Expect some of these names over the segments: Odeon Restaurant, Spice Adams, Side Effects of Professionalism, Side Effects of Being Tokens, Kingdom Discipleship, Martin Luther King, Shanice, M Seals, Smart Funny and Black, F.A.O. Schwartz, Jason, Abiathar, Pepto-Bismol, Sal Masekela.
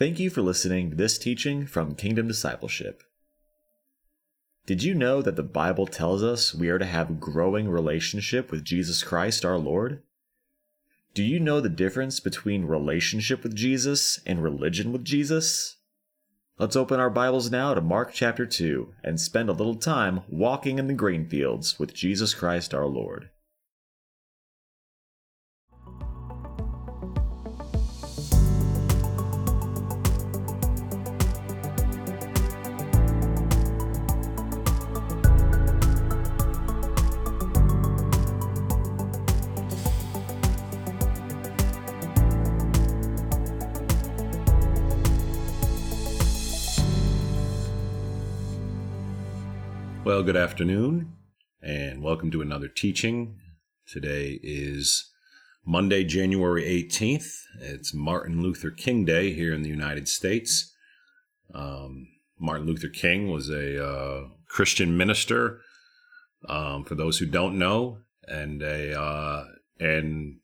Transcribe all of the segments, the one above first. Thank you for listening to this teaching from Kingdom Discipleship. Did you know that the Bible tells us we are to have a growing relationship with Jesus Christ our Lord? Do you know the difference between relationship with Jesus and religion with Jesus? Let's open our Bibles now to Mark chapter 2 and spend a little time walking in the grain fields with Jesus Christ our Lord. Well, good afternoon, and welcome to another teaching. Today is Monday, January 18th. It's Martin Luther King Day here in the United States. Martin Luther King was a Christian minister, for those who don't know, and maybe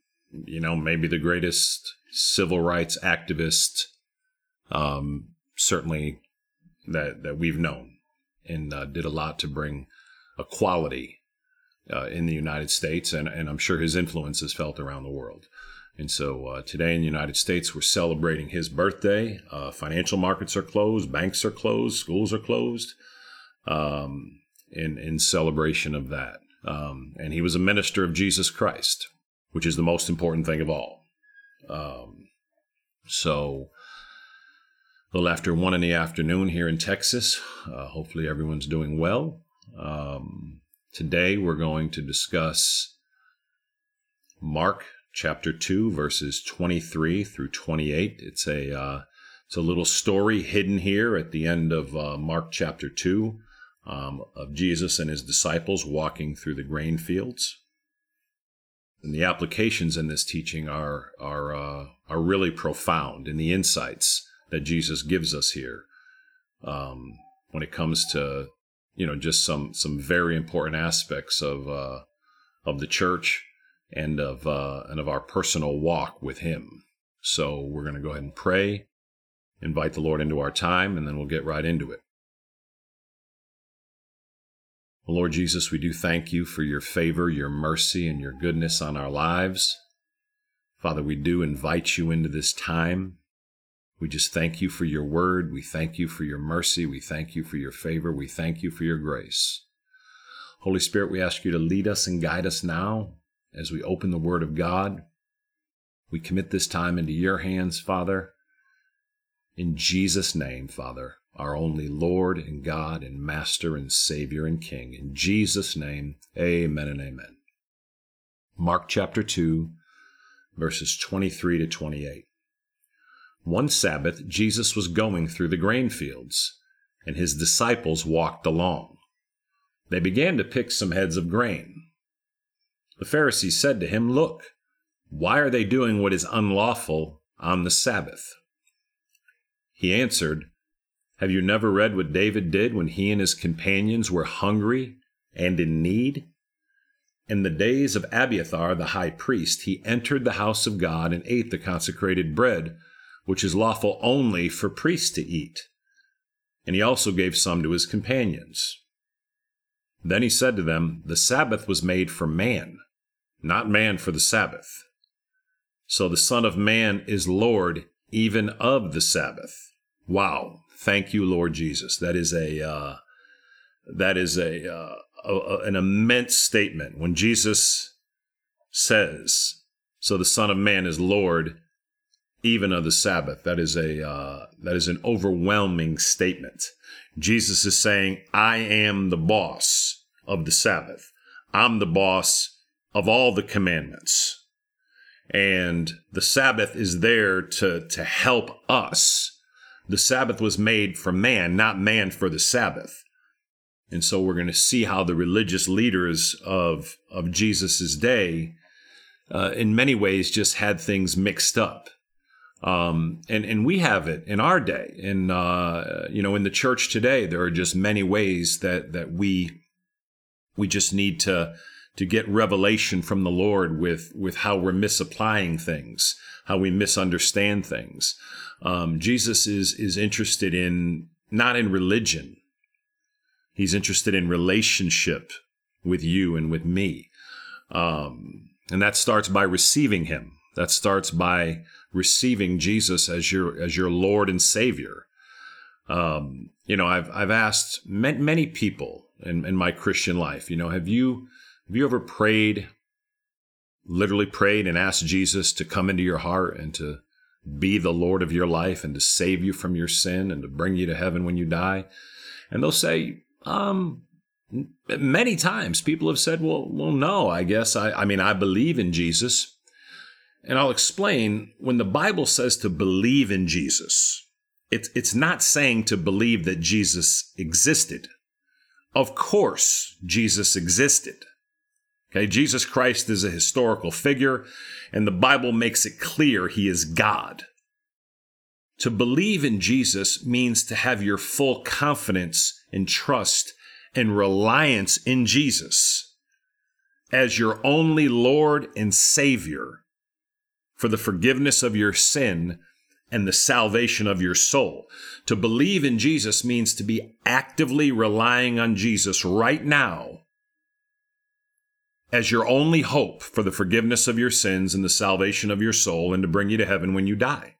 the greatest civil rights activist, certainly that we've known. And did a lot to bring equality in the United States, and I'm sure his influence is felt around the world. And so today in the United States, we're celebrating his birthday. Financial markets are closed, banks are closed, schools are closed, in celebration of that. And he was a minister of Jesus Christ, which is the most important thing of all. A little after 1 in the afternoon here in Texas. Hopefully everyone's doing well. Today we're going to discuss Mark chapter 2, verses 23 through 28. It's a little story hidden here at the end of Mark chapter 2 of Jesus and his disciples walking through the grain fields. And the applications in this teaching are really profound, in the insights that Jesus gives us here when it comes to, just some very important aspects of the church and of our personal walk with him. So we're going to go ahead and pray, invite the Lord into our time, and then we'll get right into it. Lord Jesus, we do thank you for your favor, your mercy, and your goodness on our lives. Father, we do invite you into this time. We just thank you for your word. We thank you for your mercy. We thank you for your favor. We thank you for your grace. Holy Spirit, we ask you to lead us and guide us now as we open the word of God. We commit this time into your hands, Father. In Jesus' name, Father, our only Lord and God and Master and Savior and King. In Jesus' name, amen and amen. Mark chapter 2, verses 23 to 28. One Sabbath, Jesus was going through the grain fields, and his disciples walked along. They began to pick some heads of grain. The Pharisees said to him, "Look, why are they doing what is unlawful on the Sabbath?" He answered, "Have you never read what David did when he and his companions were hungry and in need? In the days of Abiathar the high priest, he entered the house of God and ate the consecrated bread, which is lawful only for priests to eat. And he also gave some to his companions." Then he said to them, "The Sabbath was made for man, not man for the Sabbath. So the Son of Man is Lord even of the Sabbath." Wow! Thank you, Lord Jesus. That is an immense statement when Jesus says, "So the Son of Man is Lord even of the Sabbath." That is an overwhelming statement. Jesus is saying, "I am the boss of the Sabbath. I'm the boss of all the commandments." And the Sabbath is there to help us. The Sabbath was made for man, not man for the Sabbath. And so we're going to see how the religious leaders of Jesus's day, in many ways, just had things mixed up. And we have it in our day, and in the church today, there are just many ways that we just need to to get revelation from the Lord with how we're misapplying things, how we misunderstand things. Jesus is interested in, not in religion. He's interested in relationship with you and with me. And that starts by receiving him. That starts by receiving Jesus as your Lord and Savior. I've asked many people in my Christian life, have you ever prayed, literally prayed and asked Jesus to come into your heart and to be the Lord of your life and to save you from your sin and to bring you to heaven when you die? And they'll say, many times people have said, well, no, I guess I believe in Jesus. And I'll explain, when the Bible says to believe in Jesus, it's not saying to believe that Jesus existed. Of course, Jesus existed. Okay, Jesus Christ is a historical figure, and the Bible makes it clear he is God. To believe in Jesus means to have your full confidence and trust and reliance in Jesus as your only Lord and Savior for the forgiveness of your sin and the salvation of your soul. To believe in Jesus means to be actively relying on Jesus right now as your only hope for the forgiveness of your sins and the salvation of your soul and to bring you to heaven when you die.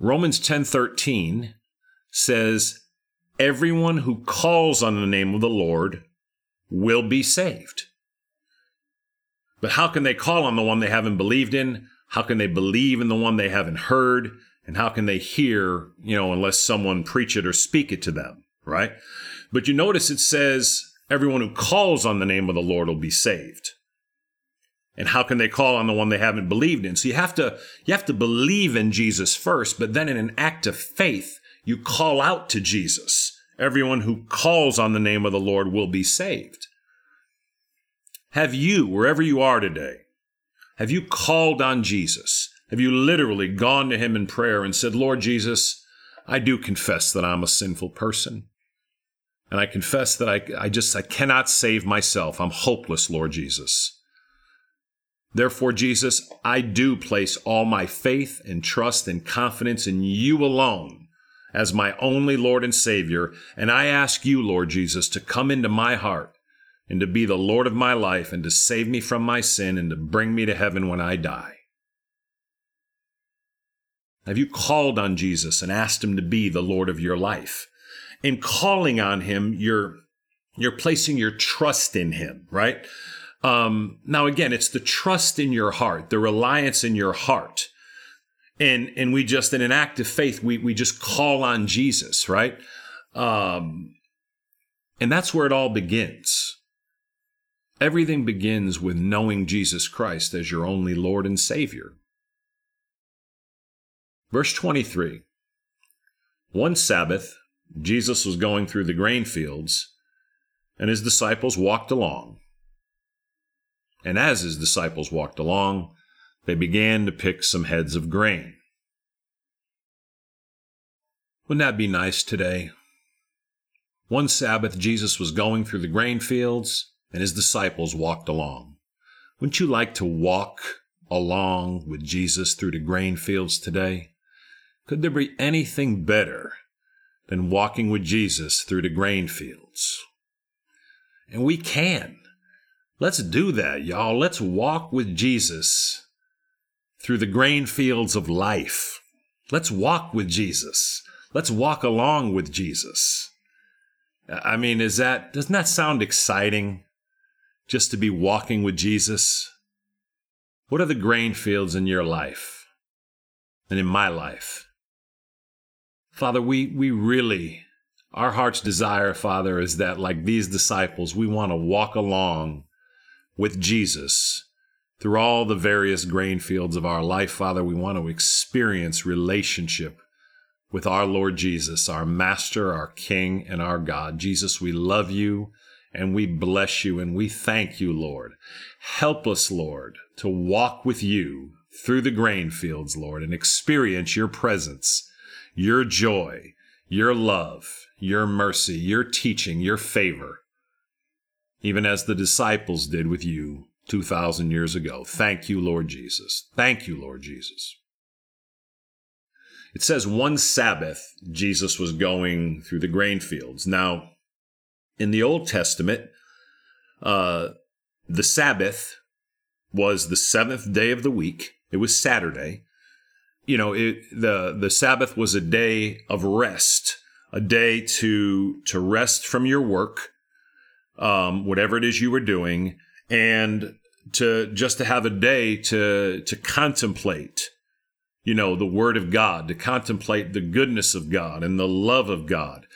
Romans 10:13 says, everyone who calls on the name of the Lord will be saved. But how can they call on the one they haven't believed in? How can they believe in the one they haven't heard? And how can they hear, unless someone preach it or speak it to them, right? But you notice it says, everyone who calls on the name of the Lord will be saved. And how can they call on the one they haven't believed in? So you have to believe in Jesus first, but then in an act of faith, you call out to Jesus. Everyone who calls on the name of the Lord will be saved. Have you, wherever you are today, have you called on Jesus? Have you literally gone to him in prayer and said, Lord Jesus, I do confess that I'm a sinful person. And I confess that I cannot save myself. I'm hopeless, Lord Jesus. Therefore, Jesus, I do place all my faith and trust and confidence in you alone as my only Lord and Savior. And I ask you, Lord Jesus, to come into my heart and to be the Lord of my life and to save me from my sin and to bring me to heaven when I die. Have you called on Jesus and asked him to be the Lord of your life? In calling on him, you're placing your trust in him, right? Now, again, it's the trust in your heart, the reliance in your heart. And we just, in an act of faith, we just call on Jesus, right? And that's where it all begins. Everything begins with knowing Jesus Christ as your only Lord and Savior. Verse 23, one Sabbath, Jesus was going through the grain fields, and his disciples walked along. And as his disciples walked along, they began to pick some heads of grain. Wouldn't that be nice today? One Sabbath, Jesus was going through the grain fields, and his disciples walked along. Wouldn't you like to walk along with Jesus through the grain fields today? Could there be anything better than walking with Jesus through the grain fields? And we can. Let's do that, y'all. Let's walk with Jesus through the grain fields of life. Let's walk with Jesus. Let's walk along with Jesus. I mean, doesn't that sound exciting? Just to be walking with Jesus? What are the grain fields in your life and in my life? Father, we really, our heart's desire, Father, is that like these disciples, we want to walk along with Jesus through all the various grain fields of our life. Father, we want to experience relationship with our Lord Jesus, our Master, our King, and our God. Jesus, we love you and we bless you and we thank you, Lord. Help us, Lord, to walk with you through the grain fields, Lord, and experience your presence, your joy, your love, your mercy, your teaching, your favor. even as the disciples did with you 2,000 years ago. Thank you, Lord Jesus. Thank you, Lord Jesus. It says one Sabbath, Jesus was going through the grain fields. Now, in the Old Testament, the Sabbath was the seventh day of the week. It was Saturday. You know, the Sabbath was a day of rest, a day to rest from your work, whatever it is you were doing, and to have a day to contemplate, you know, the Word of God, to contemplate the goodness of God and the love of God.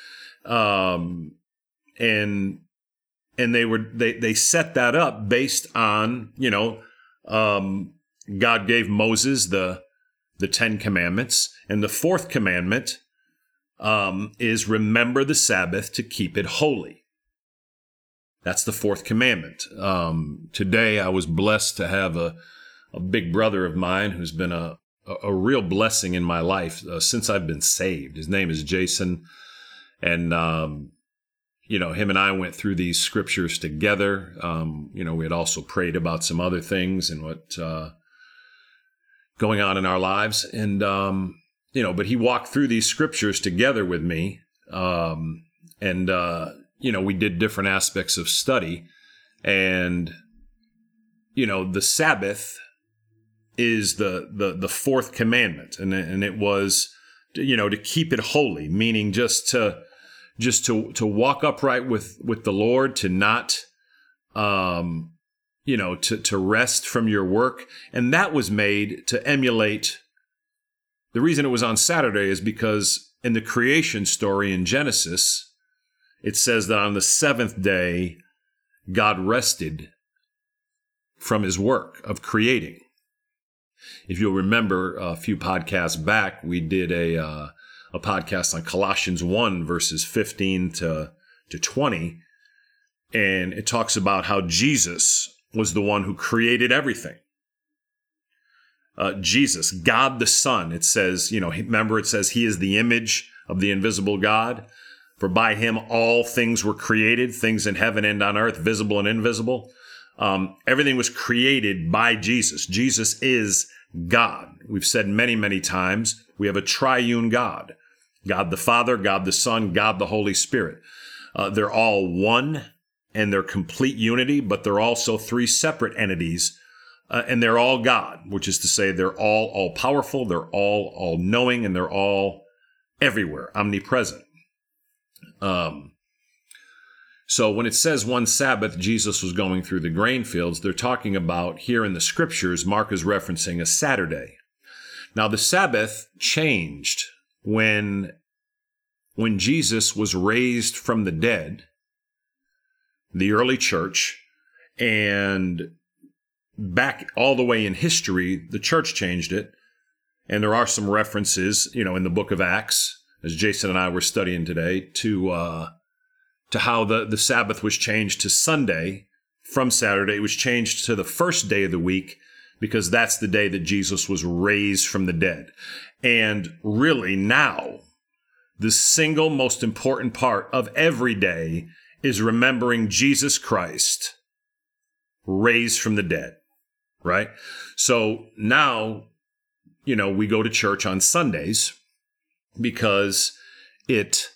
And they set that up based on, you know, God gave Moses the 10 commandments, and the fourth commandment is remember the Sabbath to keep it holy. That's the fourth commandment. Today I was blessed to have a big brother of mine who's been a real blessing in my life since I've been saved. His name is Jason, and you know, him and I went through these scriptures together. You know, we had also prayed about some other things and what going on in our lives, and you know, but he walked through these scriptures together with me, and you know, we did different aspects of study, and you know, the Sabbath is the fourth commandment, and it was, you know, to keep it holy, meaning just to walk upright with the Lord, to not you know, to rest from your work. And that was made to emulate. The reason it was on Saturday is because in the creation story in Genesis, it says that on the seventh day, God rested from his work of creating. If you'll remember a few podcasts back, we did a podcast on Colossians 1 verses 15 to 20. And it talks about how Jesus was the one who created everything. Jesus, God the Son, it says, you know, remember it says he is the image of the invisible God. For by him all things were created, things in heaven and on earth, visible and invisible. Everything was created by Jesus. Jesus is God. We've said many, many times, we have a triune God. God the Father, God the Son, God the Holy Spirit. They're all one. And they're complete unity, but they're also three separate entities, and they're all God, which is to say they're all powerful, they're all knowing, and they're all everywhere, omnipresent. So when it says one Sabbath, Jesus was going through the grain fields, they're talking about here in the scriptures, Mark is referencing a Saturday. Now the Sabbath changed when Jesus was raised from the dead, the early church, and back all the way in history, the church changed it. And there are some references, you know, in the book of Acts, as Jason and I were studying today, to how the Sabbath was changed to Sunday from Saturday. It was changed to the first day of the week because that's the day that Jesus was raised from the dead. And really now, the single most important part of every day is remembering Jesus Christ raised from the dead, right? So now, you know, we go to church on Sundays because it's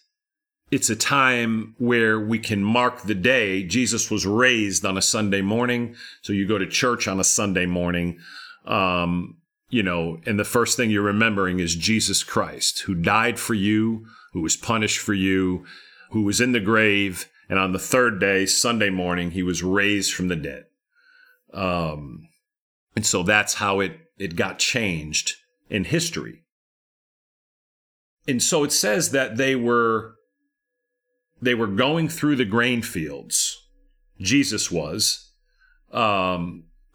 a time where we can mark the day Jesus was raised on a Sunday morning. So you go to church on a Sunday morning, you know, and the first thing you're remembering is Jesus Christ, who died for you, who was punished for you, who was in the grave, and on the third day, Sunday morning, he was raised from the dead. And so that's how it got changed in history. And so it says that they were going through the grain fields. Jesus was, and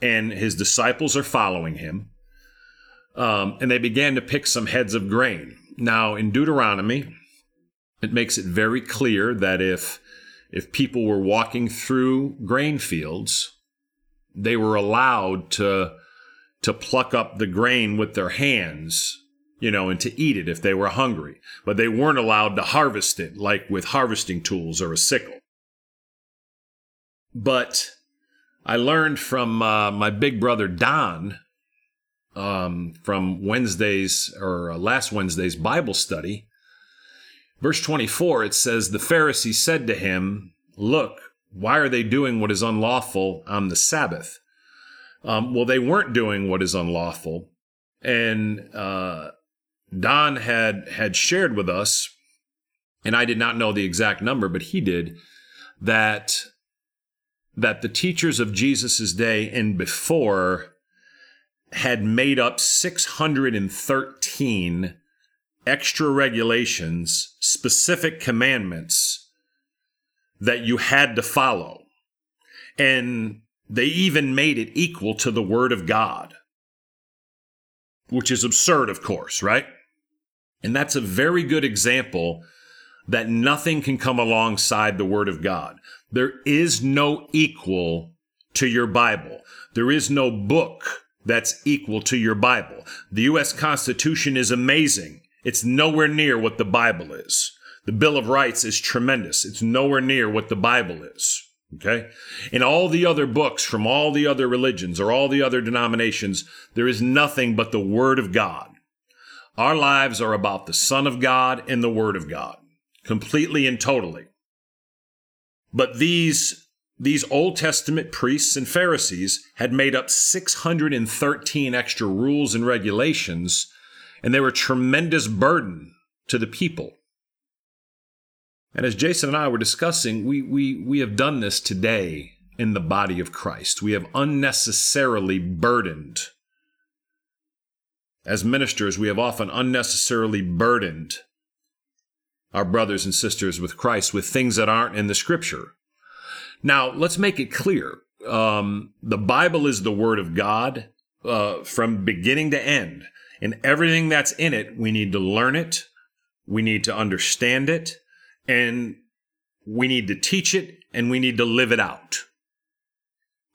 his disciples are following him. And they began to pick some heads of grain. Now, in Deuteronomy, it makes it very clear that if people were walking through grain fields, they were allowed to pluck up the grain with their hands, you know, and to eat it if they were hungry. But they weren't allowed to harvest it, like with harvesting tools or a sickle. But I learned from my big brother, Don, from last Wednesday's Bible study. Verse 24, it says, the Pharisee said to him, look, why are they doing what is unlawful on the Sabbath? Well, they weren't doing what is unlawful. And Don had shared with us, and I did not know the exact number, but he did, that the teachers of Jesus's day and before had made up 613 extra regulations, specific commandments that you had to follow. And they even made it equal to the Word of God, which is absurd, of course, right? And that's a very good example that nothing can come alongside the Word of God. There is no equal to your Bible. There is no book that's equal to your Bible. The U.S. Constitution is amazing. It's nowhere near what the Bible is. The Bill of Rights is tremendous. It's nowhere near what the Bible is. Okay? In all the other books from all the other religions or all the other denominations, there is nothing but the Word of God. Our lives are about the Son of God and the Word of God, completely and totally. But these Old Testament priests and Pharisees had made up 613 extra rules and regulations, and they were a tremendous burden to the people. And as Jason and I were discussing, we have done this today in the body of Christ. We have unnecessarily burdened. As ministers, we have often unnecessarily burdened our brothers and sisters with Christ with things that aren't in the Scripture. Now, let's make it clear. The Bible is the Word of God from beginning to end. And everything that's in it, we need to learn it, we need to understand it, and we need to teach it, and we need to live it out.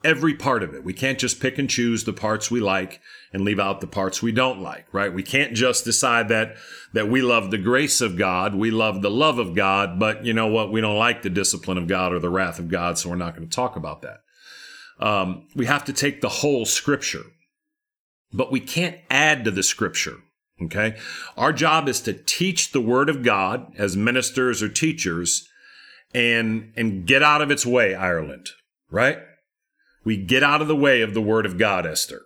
Every part of it. We can't just pick and choose the parts we like and leave out the parts we don't like, right? We can't just decide that we love the grace of God, we love the love of God, but you know what? We don't like the discipline of God or the wrath of God, so we're not going to talk about that. We have to take the whole Scripture, but we can't add to the Scripture. Okay? Our job is to teach the Word of God as ministers or teachers and get out of its way, Ireland, right? We get out of the way of the Word of God, Esther.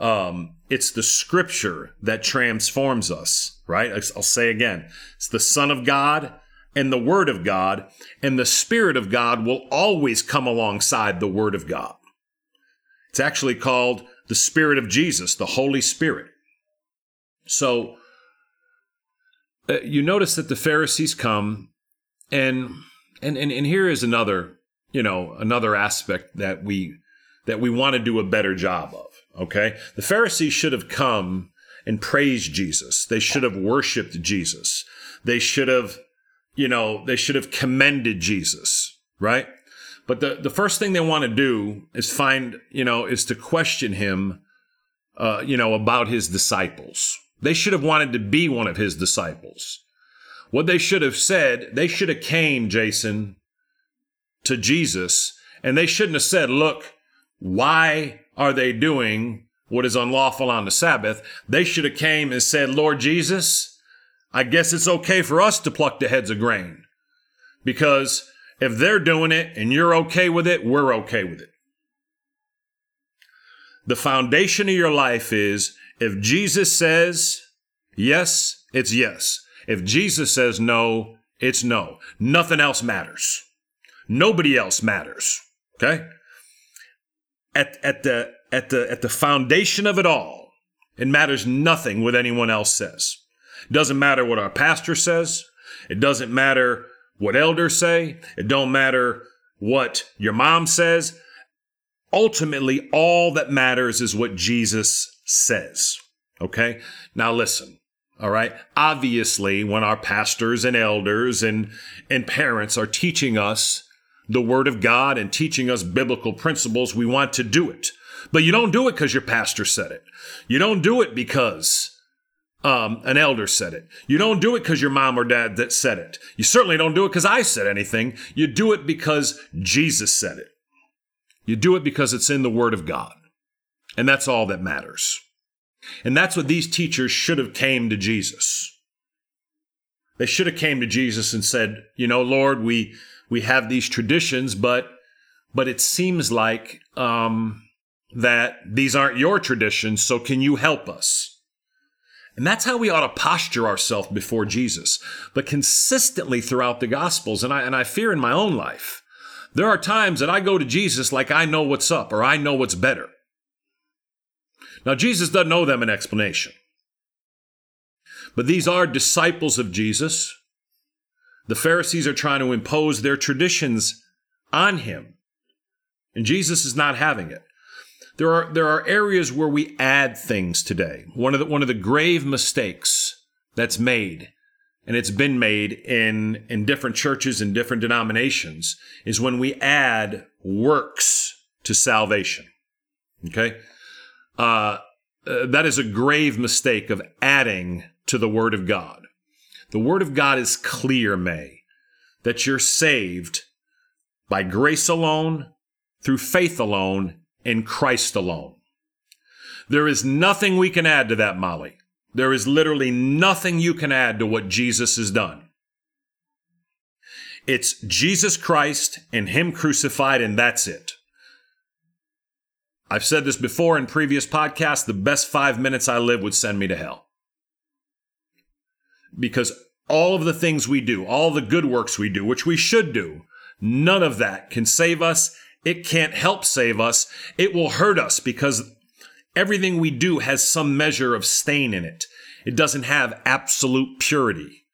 It's the Scripture that transforms us, right? I'll say again, it's the Son of God and the Word of God, and the Spirit of God will always come alongside the Word of God. It's actually called the Spirit of Jesus, the Holy Spirit. So you notice that the Pharisees come, and here is another aspect that we want to do a better job of, okay? The Pharisees should have come and praised Jesus. They should have worshiped Jesus. They should have, commended Jesus, right? But the first thing they want to do is is to question him, about his disciples. They should have wanted to be one of his disciples. What they should have said, they should have came, Jason, to Jesus, and they shouldn't have said, look, why are they doing what is unlawful on the Sabbath? They should have came and said, Lord Jesus, I guess it's okay for us to pluck the heads of grain, because if they're doing it and you're okay with it, we're okay with it. The foundation of your life is, if Jesus says yes, it's yes. If Jesus says no, it's no. Nothing else matters. Nobody else matters. Okay? At the foundation of it all, it matters nothing what anyone else says. It doesn't matter what our pastor says. It doesn't matter what elders say. It don't matter what your mom says. Ultimately, all that matters is what Jesus says. Okay? Now listen. All right? Obviously, when our pastors and elders and parents are teaching us the Word of God and teaching us biblical principles, we want to do it. But you don't do it because your pastor said it. You don't do it because An elder said it. You don't do it because your mom or dad that said it. You certainly don't do it because I said anything. You do it because Jesus said it. You do it because it's in the Word of God. And that's all that matters. And that's what these teachers should have came to Jesus. They should have came to Jesus and said, you know, Lord, we have these traditions, but it seems like that these aren't your traditions, so can you help us? And that's how we ought to posture ourselves before Jesus. But consistently throughout the Gospels, and I fear in my own life, there are times that I go to Jesus like I know what's up or I know what's better. Now, Jesus doesn't owe them an explanation. But these are disciples of Jesus. The Pharisees are trying to impose their traditions on him. And Jesus is not having it. There are areas where we add things today. One of the grave mistakes that's made, and it's been made in different churches and different denominations, is when we add works to salvation. Okay? That is a grave mistake of adding to the Word of God. The Word of God is clear, May, that you're saved by grace alone, through faith alone, in Christ alone. There is nothing we can add to that, Molly. There is literally nothing you can add to what Jesus has done. It's Jesus Christ and Him crucified, and that's it. I've said this before in previous podcasts, the best 5 minutes I live would send me to hell. Because all of the things we do, all the good works we do, which we should do, none of that can save us. It can't help save us. It will hurt us because everything we do has some measure of stain in it. It doesn't have absolute purity.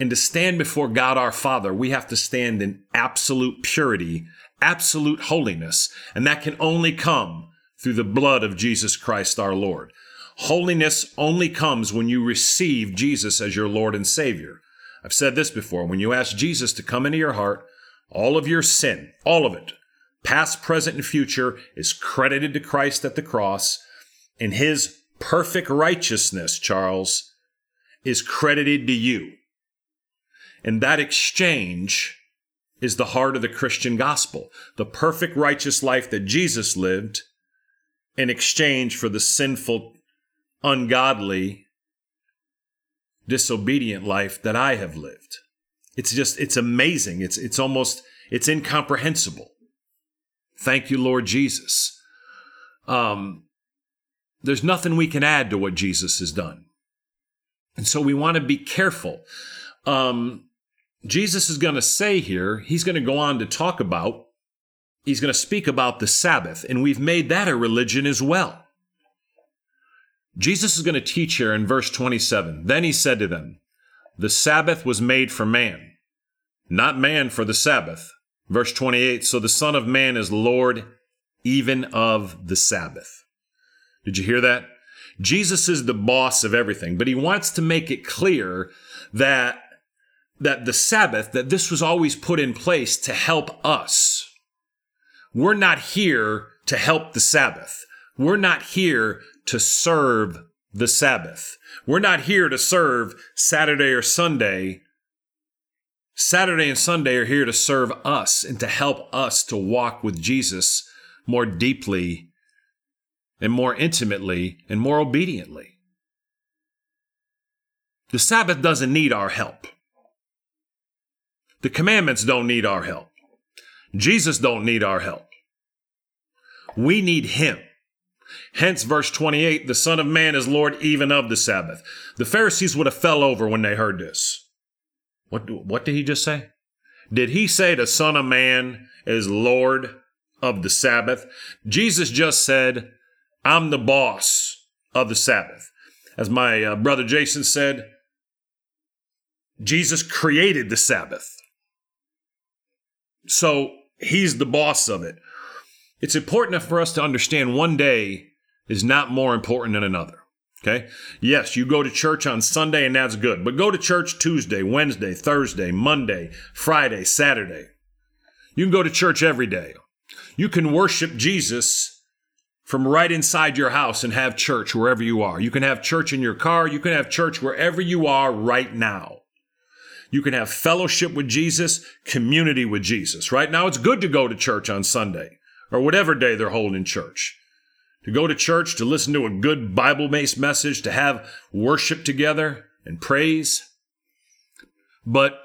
And to stand before God our Father, we have to stand in absolute purity, absolute holiness. And that can only come through the blood of Jesus Christ our Lord. Holiness only comes when you receive Jesus as your Lord and Savior. I've said this before. When you ask Jesus to come into your heart, all of your sin, all of it, past, present, and future, is credited to Christ at the cross, and His perfect righteousness, Charles, is credited to you. And that exchange is the heart of the Christian gospel, the perfect righteous life that Jesus lived in exchange for the sinful, ungodly, disobedient life that I have lived. It's amazing. It's incomprehensible. Thank you, Lord Jesus. There's nothing we can add to what Jesus has done. And so we want to be careful. Jesus is going to say here, he's going to go on to talk about, he's going to speak about the Sabbath, and we've made that a religion as well. Jesus is going to teach here in verse 27. Then he said to them, the Sabbath was made for man, not man for the Sabbath. Verse 28, so the Son of Man is Lord even of the Sabbath. Did you hear that? Jesus is the boss of everything, but he wants to make it clear that the Sabbath, that this was always put in place to help us. We're not here to help the Sabbath. We're not here to serve the Sabbath. We're not here to serve Saturday or Sunday. Saturday and Sunday are here to serve us and to help us to walk with Jesus more deeply and more intimately and more obediently. The Sabbath doesn't need our help. The commandments don't need our help. Jesus don't need our help. We need Him. Hence, verse 28, the Son of Man is Lord even of the Sabbath. The Pharisees would have fell over when they heard this. What did he just say? Did he say the Son of Man is Lord of the Sabbath? Jesus just said, I'm the boss of the Sabbath. As my brother Jason said, Jesus created the Sabbath. So he's the boss of it. It's important for us to understand one day is not more important than another. Okay. Yes, you go to church on Sunday and that's good, but go to church Tuesday, Wednesday, Thursday, Monday, Friday, Saturday. You can go to church every day. You can worship Jesus from right inside your house and have church wherever you are. You can have church in your car. You can have church wherever you are right now. You can have fellowship with Jesus, community with Jesus. Right now, it's good to go to church on Sunday or whatever day they're holding church. To go to church, to listen to a good Bible-based message, to have worship together and praise. But,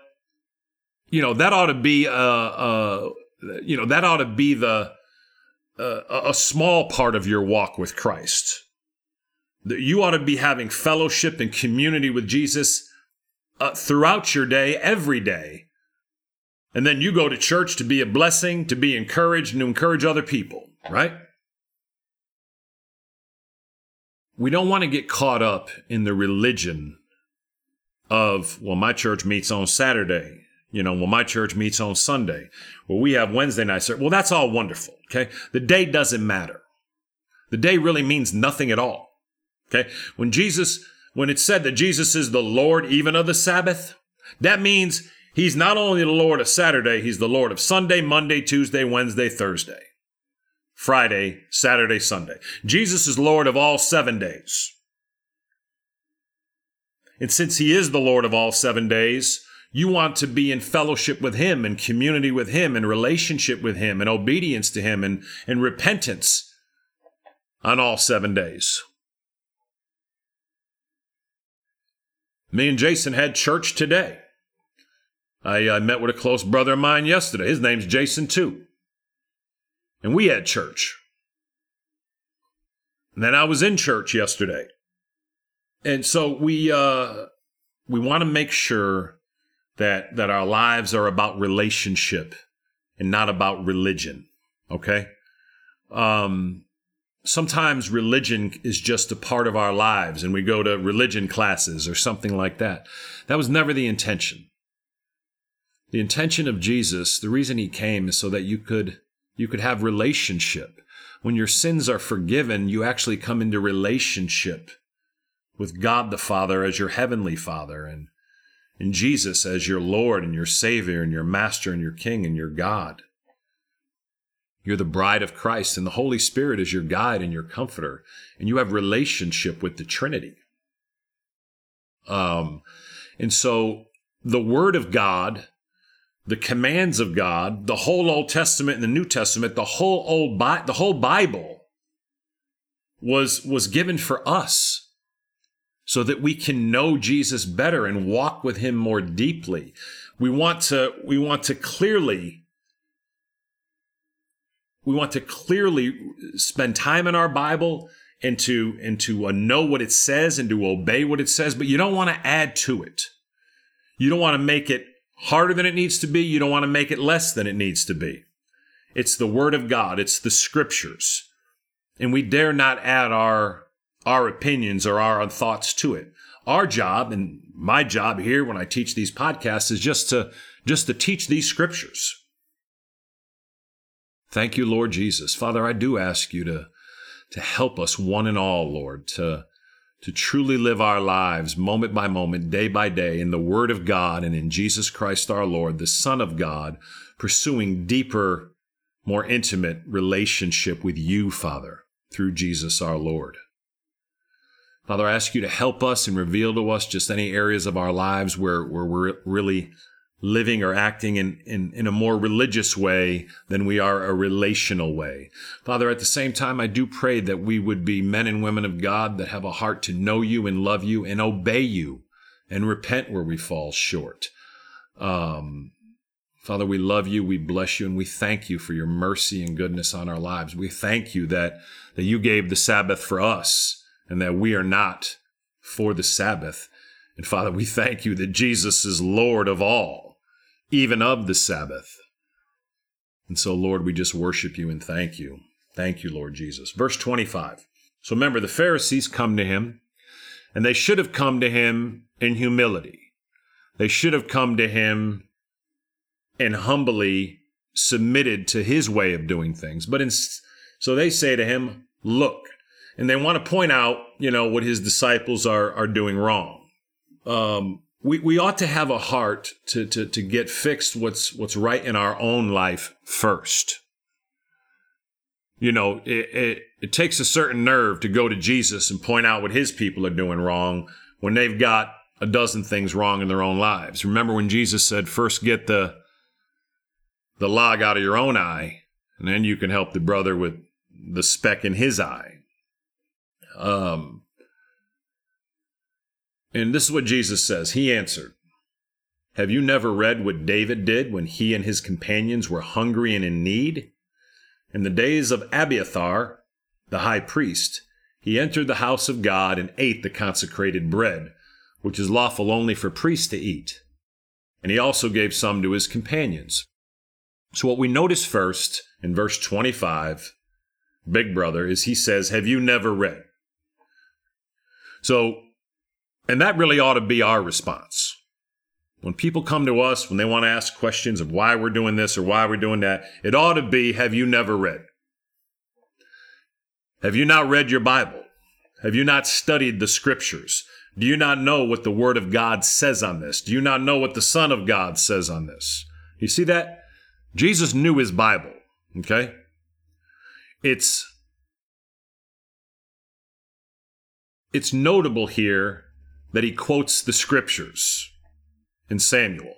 you know, that ought to be, a small part of your walk with Christ. That you ought to be having fellowship and community with Jesus throughout your day, every day. And then you go to church to be a blessing, to be encouraged, and to encourage other people, right? We don't want to get caught up in the religion of, well, my church meets on Saturday. You know, well, my church meets on Sunday. Well, we have Wednesday night service. Well, that's all wonderful, okay? The day doesn't matter. The day really means nothing at all, okay? When it's said that Jesus is the Lord even of the Sabbath, that means he's not only the Lord of Saturday, he's the Lord of Sunday, Monday, Tuesday, Wednesday, Thursday, Friday, Saturday, Sunday. Jesus is Lord of all 7 days. And since he is the Lord of all 7 days, you want to be in fellowship with him and community with him and relationship with him and obedience to him and repentance on all 7 days. Me and Jason had church today. I met with a close brother of mine yesterday. His name's Jason, too. And we had church. And then I was in church yesterday. And so we want to make sure that our lives are about relationship and not about religion, okay? Sometimes religion is just a part of our lives and we go to religion classes or something like that. That was never the intention. The intention of Jesus, the reason he came is so that you could have relationship. When your sins are forgiven, you actually come into relationship with God the Father as your heavenly Father and Jesus as your Lord and your Savior and your Master and your King and your God. You're the bride of Christ, and the Holy Spirit is your guide and your comforter, and you have relationship with the Trinity. And so the Word of God, the commands of God, the whole Old Testament and the New Testament, the whole Bible was given for us so that we can know Jesus better and walk with him more deeply. We want to clearly spend time in our Bible and to know what it says and to obey what it says, but you don't want to add to it. You don't want to make it harder than it needs to be. You don't want to make it less than it needs to be. It's the Word of God. It's the Scriptures. And we dare not add our opinions or our thoughts to it. Our job and my job here when I teach these podcasts is just to teach these Scriptures. Thank you, Lord Jesus. Father, I do ask you to help us one and all, Lord, to truly live our lives moment by moment, day by day, in the Word of God and in Jesus Christ our Lord, the Son of God, pursuing deeper, more intimate relationship with you, Father, through Jesus our Lord. Father, I ask you to help us and reveal to us just any areas of our lives where we're really living or acting in a more religious way than we are a relational way. Father, at the same time, I do pray that we would be men and women of God that have a heart to know you and love you and obey you and repent where we fall short. Father, we love you, we bless you, and we thank you for your mercy and goodness on our lives. We thank you that you gave the Sabbath for us and that we are not for the Sabbath. And Father, we thank you that Jesus is Lord of all, even of the Sabbath. And so, Lord, we just worship you and thank you. Thank you, Lord Jesus. Verse 25. So remember, the Pharisees come to him, and they should have come to him in humility. They should have come to him and humbly submitted to his way of doing things. But so they say to him, look. And they want to point out, you know, what his disciples are doing wrong. We ought to have a heart to get fixed what's right in our own life first. You know, It takes a certain nerve to go to Jesus and point out what his people are doing wrong when they've got a dozen things wrong in their own lives. Remember when Jesus said, first get the log out of your own eye, and then you can help the brother with the speck in his eye. And this is what Jesus says. He answered, have you never read what David did when he and his companions were hungry and in need? In the days of Abiathar, the high priest, he entered the house of God and ate the consecrated bread, which is lawful only for priests to eat. And he also gave some to his companions. So what we notice first in verse 25, big brother, is he says, have you never read? So, and that really ought to be our response. When people come to us, when they want to ask questions of why we're doing this or why we're doing that, it ought to be, have you never read? Have you not read your Bible? Have you not studied the scriptures? Do you not know what the Word of God says on this? Do you not know what the Son of God says on this? You see that? Jesus knew his Bible, okay? It's notable here that he quotes the scriptures in Samuel,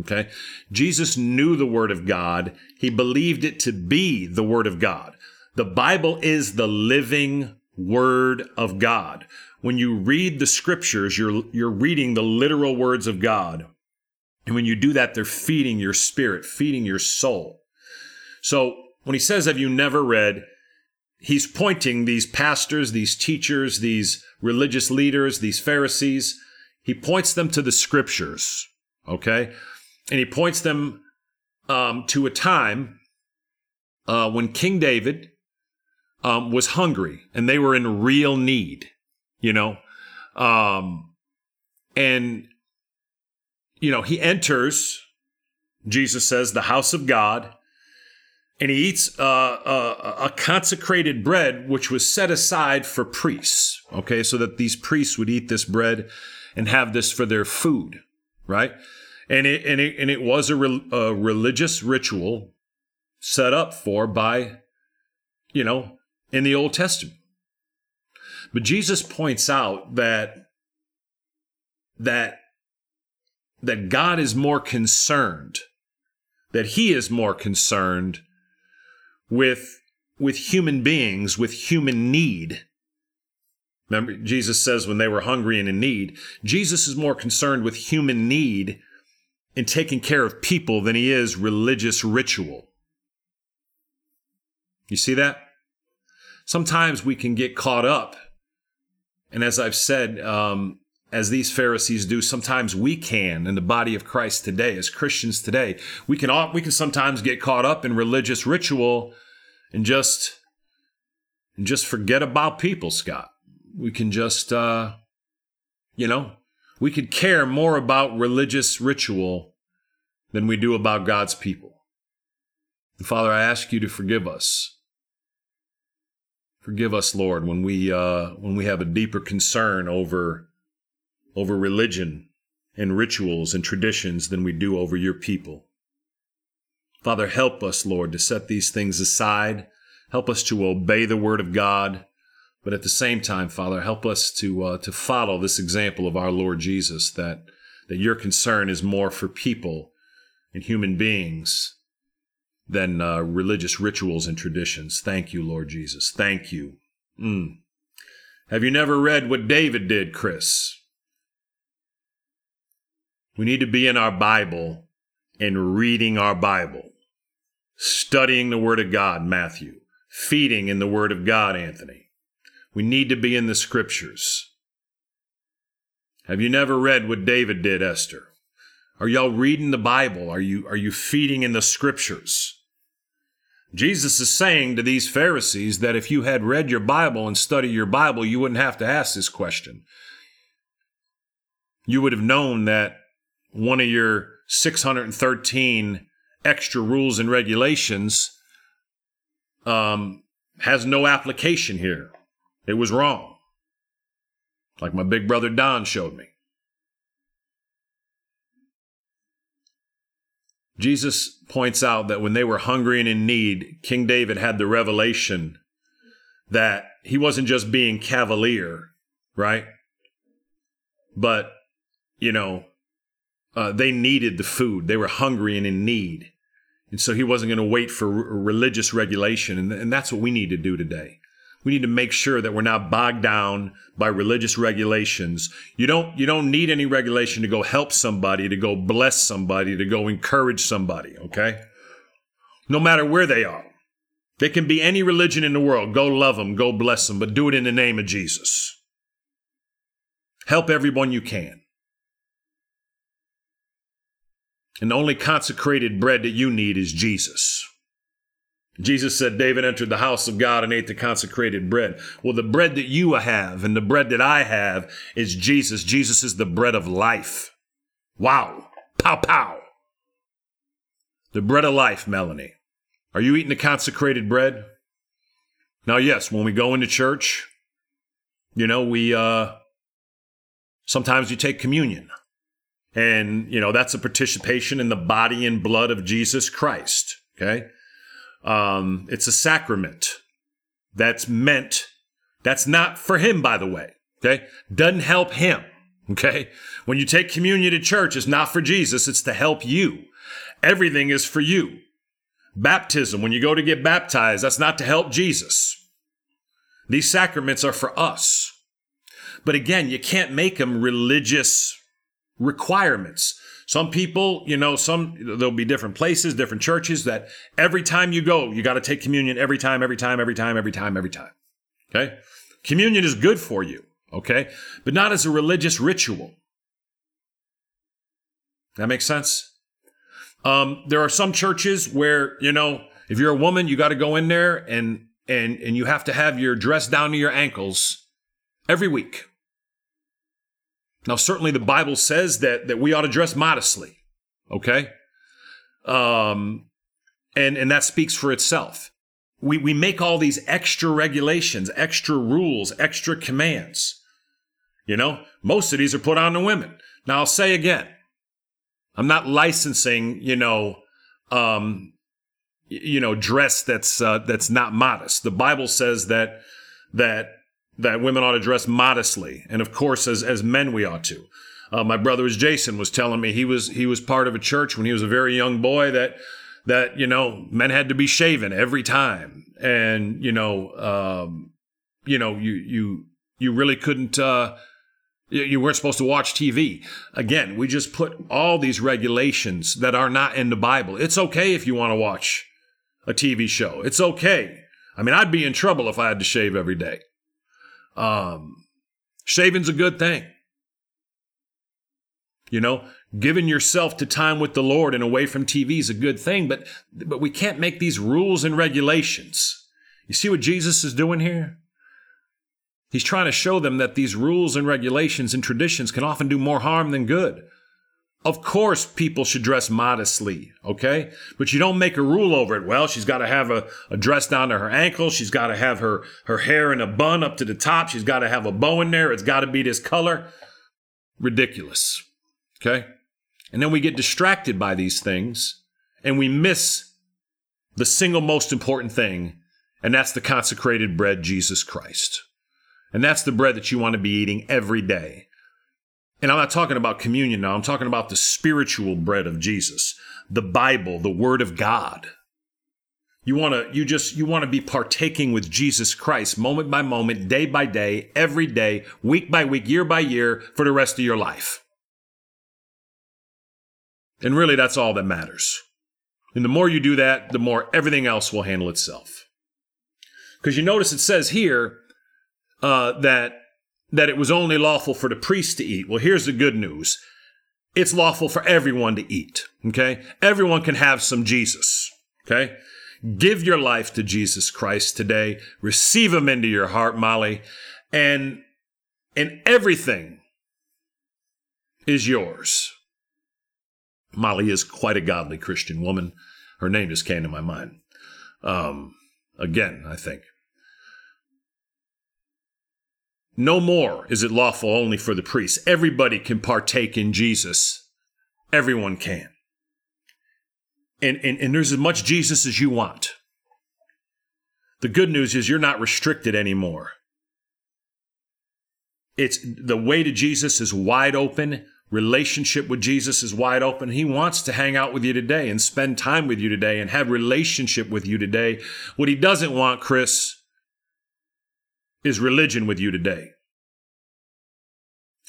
okay? Jesus knew the Word of God. He believed it to be the Word of God. The Bible is the living Word of God. When you read the scriptures, you're reading the literal words of God. And when you do that, they're feeding your spirit, feeding your soul. So when he says, have you never read, he's pointing these pastors, these teachers, these religious leaders, these Pharisees, he points them to the scriptures. Okay? And he points them to a time when King David was hungry and they were in real need, you know. And, you know, he enters, Jesus says, the house of God, and he eats a consecrated bread which was set aside for priests, okay, so that these priests would eat this bread and have this for their food, right? And it was a religious ritual set up for by, you know, in the Old Testament. But Jesus points out that God is more concerned, that he is more concerned with human beings, with human need. Remember, Jesus says when they were hungry and in need, Jesus is more concerned with human need and taking care of people than he is religious ritual. You see that? Sometimes we can get caught up. And as I've said, as these Pharisees do, sometimes we can, in the body of Christ today, as Christians today, we can sometimes get caught up in religious ritual and just forget about people, Scott. We can just, we could care more about religious ritual than we do about God's people. And Father, I ask you to forgive us. Forgive us, Lord, when we have a deeper concern over religion and rituals and traditions than we do over your people. Father, help us, Lord, to set these things aside. Help us to obey the Word of God. But at the same time, Father, help us to follow this example of our Lord Jesus, that your concern is more for people and human beings than religious rituals and traditions. Thank you, Lord Jesus. Thank you. Have you never read what David did, Chris? We need to be in our Bible and reading our Bible, studying the Word of God, Matthew, feeding in the Word of God, Anthony. We need to be in the scriptures. Have you never read what David did, Esther? Are y'all reading the Bible? Are you feeding in the scriptures? Jesus is saying to these Pharisees that if you had read your Bible and studied your Bible, you wouldn't have to ask this question. You would have known that one of your 613 extra rules and regulations has no application here. It was wrong. Like my big brother Don showed me. Jesus points out that when they were hungry and in need, King David had the revelation that he wasn't just being cavalier, right? But, you know, they needed the food. They were hungry and in need. And so he wasn't going to wait for religious regulation. And that's what we need to do today. We need to make sure that we're not bogged down by religious regulations. You don't need any regulation to go help somebody, to go bless somebody, to go encourage somebody, okay? No matter where they are. They can be any religion in the world. Go love them, go bless them, but do it in the name of Jesus. Help everyone you can. And the only consecrated bread that you need is Jesus. Jesus said, David entered the house of God and ate the consecrated bread. Well, the bread that you have and the bread that I have is Jesus. Jesus is the bread of life. Wow. Pow, pow. The bread of life, Melanie. Are you eating the consecrated bread? Now, yes, when we go into church, you know, we sometimes you take communion. And, you know, that's a participation in the body and blood of Jesus Christ. Okay. It's a sacrament that's meant, that's not for him, by the way. Okay. Doesn't help him. Okay. When you take communion at church, it's not for Jesus. It's to help you. Everything is for you. Baptism, when you go to get baptized, that's not to help Jesus. These sacraments are for us. But again, you can't make them religious requirements. Some people, you know, there'll be different places, different churches that every time you go, you got to take communion every time. Okay. Communion is good for you. Okay. But not as a religious ritual. That makes sense? There are some churches where, you know, if you're a woman, you got to go in there and you have to have your dress down to your ankles every week. Now, certainly the Bible says that we ought to dress modestly. Okay. And that speaks for itself. We make all these extra regulations, extra rules, extra commands. You know, most of these are put on to women. Now, I'll say again, I'm not licensing, dress that's not modest. The Bible says that women ought to dress modestly, and of course, as men, we ought to. My brother Jason was telling me he was part of a church when he was a very young boy that you know, men had to be shaven every time, and you really couldn't. You weren't supposed to watch TV. Again, we just put all these regulations that are not in the Bible. It's okay if you want to watch a TV show. It's okay. I mean, I'd be in trouble if I had to shave every day. Shaving's a good thing. You know, giving yourself to time with the Lord and away from TV is a good thing, but we can't make these rules and regulations. You see what Jesus is doing here? He's trying to show them that these rules and regulations and traditions can often do more harm than good. Of course, people should dress modestly, okay? But you don't make a rule over it. Well, she's got to have a dress down to her ankles. She's got to have her hair in a bun up to the top. She's got to have a bow in there. It's got to be this color. Ridiculous, okay? And then we get distracted by these things, and we miss the single most important thing, and that's the consecrated bread, Jesus Christ. And that's the bread that you want to be eating every day. And I'm not talking about communion now. I'm talking about the spiritual bread of Jesus, the Bible, the Word of God. You want to be partaking with Jesus Christ moment by moment, day by day, every day, week by week, year by year, for the rest of your life. And really, that's all that matters. And the more you do that, the more everything else will handle itself. Because you notice it says here, that it was only lawful for the priest to eat. Well, here's the good news. It's lawful for everyone to eat, okay? Everyone can have some Jesus, okay? Give your life to Jesus Christ today. Receive him into your heart, Molly, and everything is yours. Molly is quite a godly Christian woman. Her name just came to my mind. Again, I think. No more is it lawful only for the priests. Everybody can partake in Jesus. Everyone can. And there's as much Jesus as you want. The good news is you're not restricted anymore. It's the way to Jesus is wide open. Relationship with Jesus is wide open. He wants to hang out with you today and spend time with you today and have relationship with you today. What he doesn't want, Chris, is religion with you today.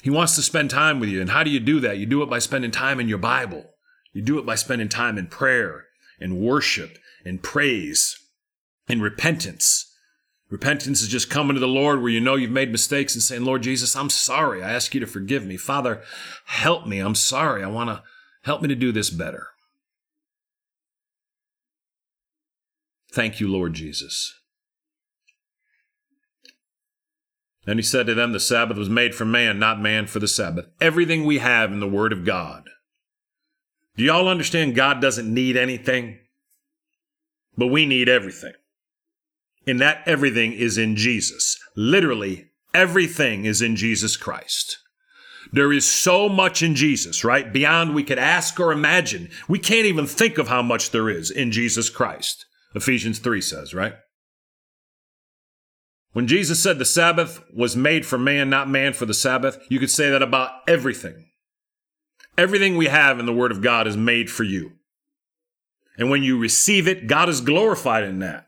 He wants to spend time with you. And how do you do that? You do it by spending time in your Bible. You do it by spending time in prayer and worship and praise and repentance. Repentance is just coming to the Lord where you know you've made mistakes and saying, Lord Jesus, I'm sorry. I ask you to forgive me. Father, help me. I'm sorry. I want to help me to do this better. Thank you, Lord Jesus. And he said to them, the Sabbath was made for man, not man for the Sabbath. Everything we have in the Word of God. Do y'all understand God doesn't need anything? But we need everything. And that everything is in Jesus. Literally, everything is in Jesus Christ. There is so much in Jesus, right? Beyond we could ask or imagine. We can't even think of how much there is in Jesus Christ. Ephesians 3 says, right? When Jesus said the Sabbath was made for man, not man for the Sabbath, you could say that about everything. Everything we have in the Word of God is made for you. And when you receive it, God is glorified in that.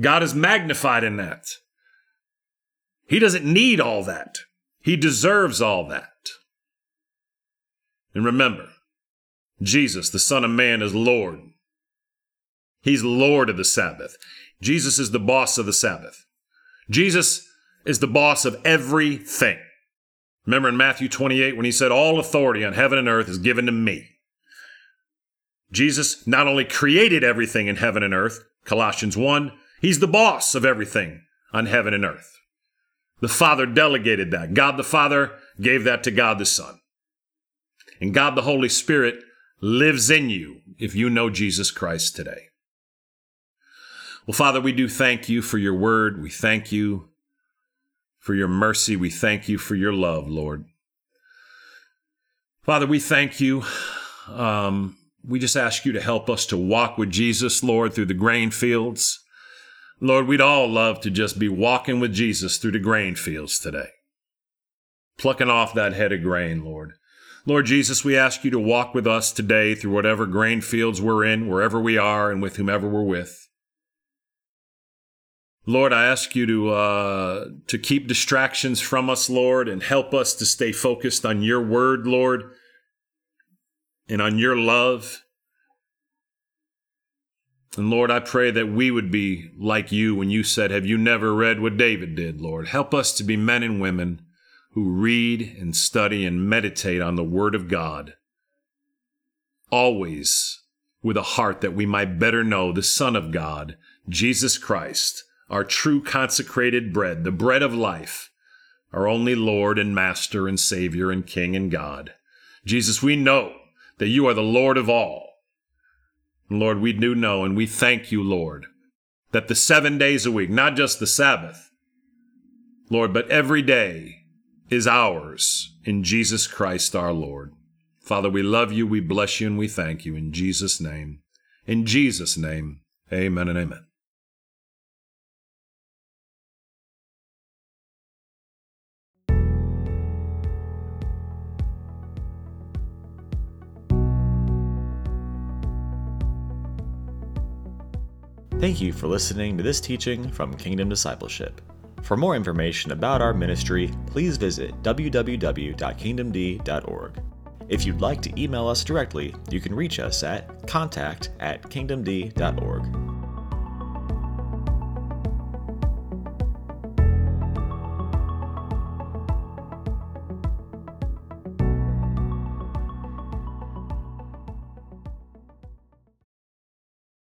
God is magnified in that. He doesn't need all that. He deserves all that. And remember, Jesus, the Son of Man, is Lord. He's Lord of the Sabbath. Jesus is the boss of the Sabbath. Jesus is the boss of everything. Remember in Matthew 28 when he said, all authority on heaven and earth is given to me. Jesus not only created everything in heaven and earth, Colossians 1, he's the boss of everything on heaven and earth. The Father delegated that. God the Father gave that to God the Son. And God the Holy Spirit lives in you if you know Jesus Christ today. Well, Father, we do thank you for your word. We thank you for your mercy. We thank you for your love, Lord. Father, we thank you. We just ask you to help us to walk with Jesus, Lord, through the grain fields. Lord, we'd all love to just be walking with Jesus through the grain fields today. Plucking off that head of grain, Lord. Lord Jesus, we ask you to walk with us today through whatever grain fields we're in, wherever we are, and with whomever we're with. Lord, I ask you to keep distractions from us, Lord, and help us to stay focused on your word, Lord, and on your love. And Lord, I pray that we would be like you when you said, have you never read what David did, Lord? Help us to be men and women who read and study and meditate on the word of God, always with a heart that we might better know the Son of God, Jesus Christ, our true consecrated bread, the bread of life, our only Lord and Master and Savior and King and God. Jesus, we know that you are the Lord of all. And Lord, we do know and we thank you, Lord, that the 7 days a week, not just the Sabbath, Lord, but every day is ours in Jesus Christ our Lord. Father, we love you, we bless you, and we thank you in Jesus' name. In Jesus' name, amen and amen. Thank you for listening to this teaching from Kingdom Discipleship. For more information about our ministry, please visit www.kingdomd.org. If you'd like to email us directly, you can reach us at contact@kingdomd.org.